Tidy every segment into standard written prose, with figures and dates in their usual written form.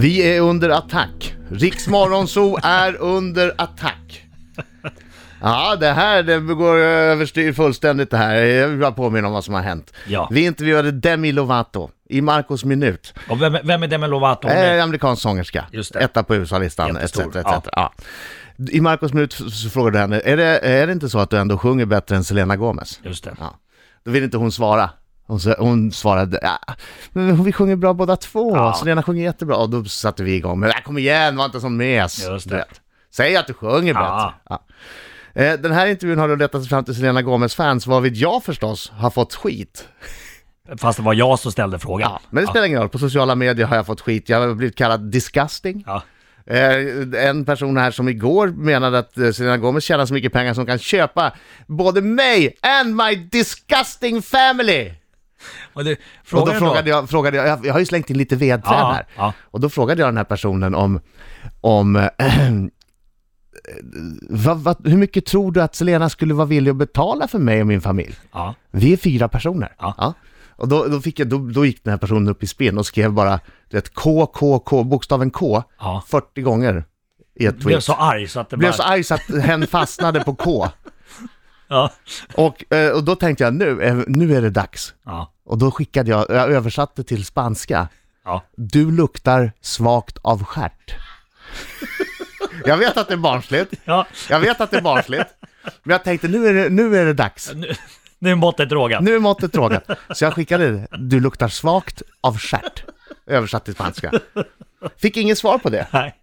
Vi är under attack. Riksmorgonso är under attack. Ja, det här, det går överstyr fullständigt det här. Jag vill bara påminna om vad som har hänt. Ja. Vi intervjuade Demi Lovato i Marcos minut. Och vem är Demi Lovato? Amerikansk sångerska. Etta på USA-listan, etc. Ja. Ja. I Marcos minut så frågade jag henne, är det inte så att du ändå sjunger bättre än Selena Gomez? Just det. Ja. Då vill inte hon svara. Hon svarade, ja, men vi sjunger bra båda två. Ja. Selena sjunger jättebra. Och då satte vi igång. Men kom igen, var inte som mes. Just det. Säg att du sjunger bättre. Ja. Den här intervjun har då letat sig fram till Selena Gomez fans, varvid jag förstås har fått skit. Fast det var jag som ställde frågan. Ja, men det spelar ingen roll. På sociala medier har jag fått skit. Jag har blivit kallad disgusting. Ja. En person här som igår menade att Selena Gomez tjänar så mycket pengar som kan köpa både mig and my disgusting family. Och då frågade jag har ju slängt in lite vedträn här. Ja. Och då frågade jag den här personen om hur mycket tror du att Selena skulle vara villig att betala för mig och min familj? Ja. Vi är 4 personer. Ja. Ja. Och då gick den här personen upp i spinn och skrev bara ett K, bokstaven K, 40 gånger i ett tweet. Blev så arg så att hen fastnade på K. Ja. Och då tänkte jag, nu är det dags. Ja. Och då skickade jag översatte till spanska. Ja. Du luktar svagt av stjärt. Jag vet att det är barnsligt. Ja. Men jag tänkte, nu är det dags. Nu är måttet rågat. Så jag skickade det. Du luktar svagt av stjärt. Översatt till spanska. Fick inget svar på det. Nej.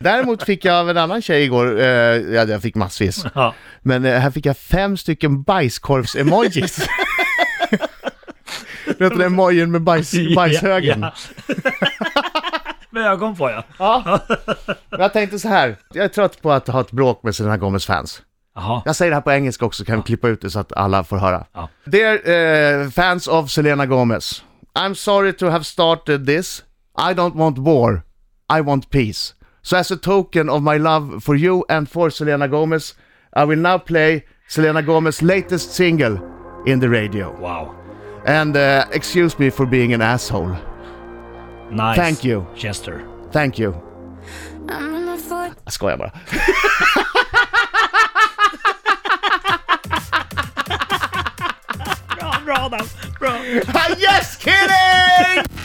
Däremot fick jag av en annan tjej igår, jag fick massvis. Ja. Men här fick jag 5 stycken bajskorvs-emojis. Du vet den emojin med bajshögen? Ja. Med ögon på jag. Ja. Jag tänkte så här, jag är trött på att ha ett bråk med Selena Gomez fans. Aha. Jag säger det här på engelska också, kan vi klippa ut det så att alla får höra. Ja. Dear fans of Selena Gomez, I'm sorry to have started this. I don't want war, I want peace. So as a token of my love for you and for Selena Gomez, I will now play Selena Gomez's latest single in the radio. Wow. And excuse me for being an asshole. Nice. Thank you. Chester. Thank you. Jag skojar bara. Bra, Adam. Bra. Yes, kidding!